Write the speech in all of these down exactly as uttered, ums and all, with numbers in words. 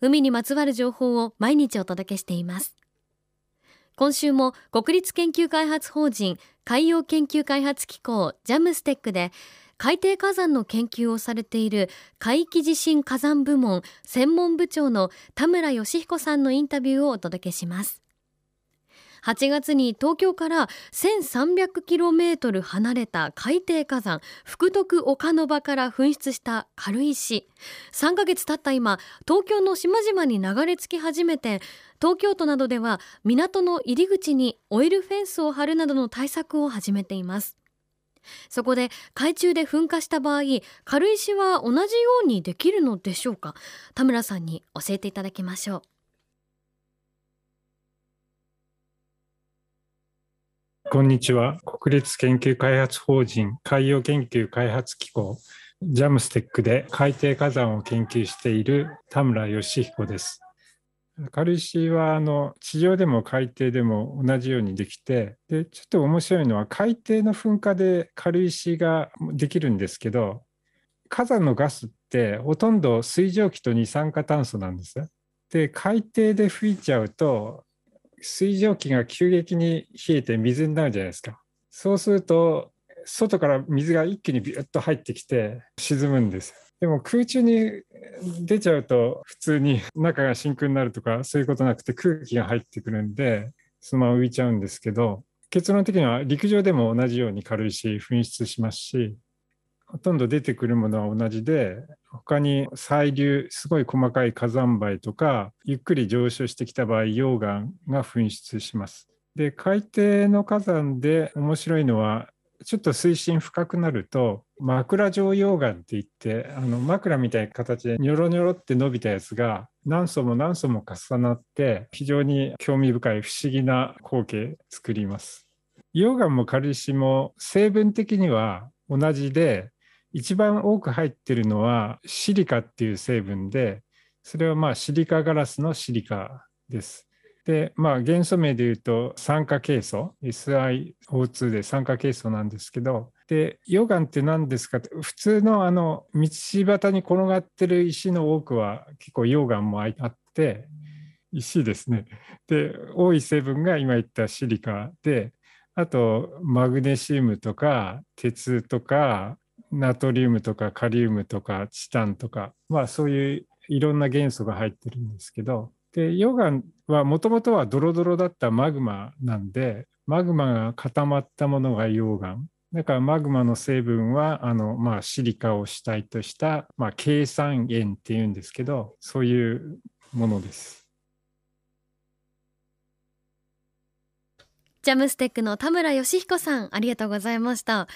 海にまつわる情報を毎日お届けしています。今週も国立研究開発法人海洋研究開発機構ジャムステックで海底火山の研究をされている海域地震火山部門専門部長の田村義彦さんのインタビューをお届けします。はちがつに東京からせんさんびゃくキロメートル離れた海底火山福徳岡ノ場から噴出した軽石、さんかげつ経った今東京の島々に流れ着き始めて、東京都などでは港の入り口にオイルフェンスを張るなどの対策を始めています。そこで海中で噴火した場合、軽石は同じようにできるのでしょうか。田村さんに教えていただきましょう。こんにちは。国立研究開発法人海洋研究開発機構ジャムステックで海底火山を研究している田村義彦です。軽石はあの地上でも海底でも同じようにできて、でちょっと面白いのは海底の噴火で軽石ができるんですけど、火山のガスってほとんど水蒸気と二酸化炭素なんです。で海底で吹いちゃうと水蒸気が急激に冷えて水になるじゃないですか。そうすると外から水が一気にビュッと入ってきて沈むんです。でも空中に出ちゃうと普通に中が真空になるとかそういうことなくて空気が入ってくるんでそのまま浮いちゃうんですけど、結論的には陸上でも同じように軽石噴出しますし、ほとんど出てくるものは同じで、他に細流、すごい細かい火山灰とかゆっくり上昇してきた場合溶岩が噴出します。で海底の火山で面白いのはちょっと水深深くなると枕状溶岩っていって、あの枕みたいな形でニョロニョロって伸びたやつが何層も何層も重なって非常に興味深い不思議な光景作ります。溶岩も軽石も成分的には同じで、一番多く入ってるのはシリカっていう成分で、それはまあシリカガラスのシリカです。で、まあ、元素名でいうと酸化ケイ素 エスアイオーツー で酸化ケイ素なんですけど、で溶岩って何ですかって、普通 の, あの道端に転がってる石の多くは結構溶岩もあって石ですね。で多い成分が今言ったシリカで、あとマグネシウムとか鉄とかナトリウムとかカリウムとかチタンとか、まあそういういろんな元素が入ってるんですけど、で溶岩はもともとはドロドロだったマグマなんで、マグマが固まったものが溶岩だから、マグマの成分はあの、まあ、シリカを主体とした、まあ、ケイ酸塩っていうんですけど、そういうものです。ジャムステックの田村義彦さん、ありがとうございました。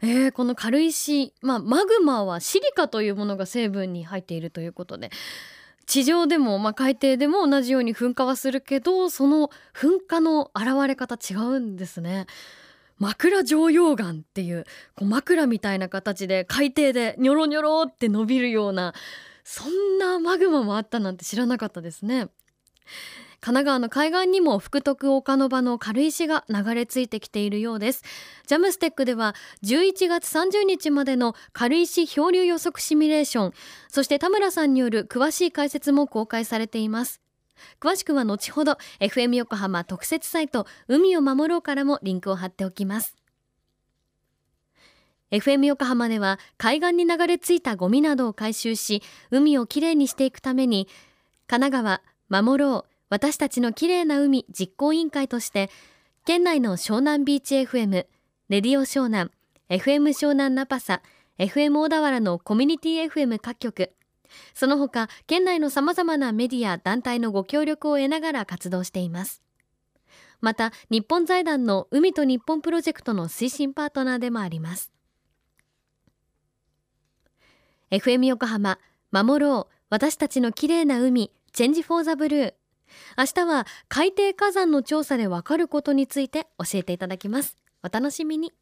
えー、この軽石、まあ、マグマはシリカというものが成分に入っているということで、地上でも、まあ、海底でも同じように噴火はするけど、その噴火の現れ方違うんですね。枕状溶岩っていう、こう枕みたいな形で海底でニョロニョロって伸びるような、そんなマグマもあったなんて知らなかったですね。神奈川の海岸にも福徳岡ノ場の軽石が流れ着いてきているようです。ジャムステックではじゅういちがつさんじゅうにちまでの軽石漂流予測シミュレーション、そして田村さんによる詳しい解説も公開されています。詳しくは後ほど エフエム 横浜特設サイト海を守ろうからもリンクを貼っておきます。 エフエム 横浜では海岸に流れ着いたゴミなどを回収し、海をきれいにしていくために神奈川守ろう私たちの綺麗な海実行委員会として、県内の湘南ビーチ エフエム、レディオ湘南、エフエム 湘南ナパサ、エフエム 小田原のコミュニティ エフエム 各局、その他県内のさまざまなメディア団体のご協力を得ながら活動しています。また日本財団の海と日本プロジェクトの推進パートナーでもあります。エフエム 横浜、守ろう私たちの綺麗な海、チェンジフォーザブルー。明日は海底火山の調査でわかることについて教えていただきます。お楽しみに。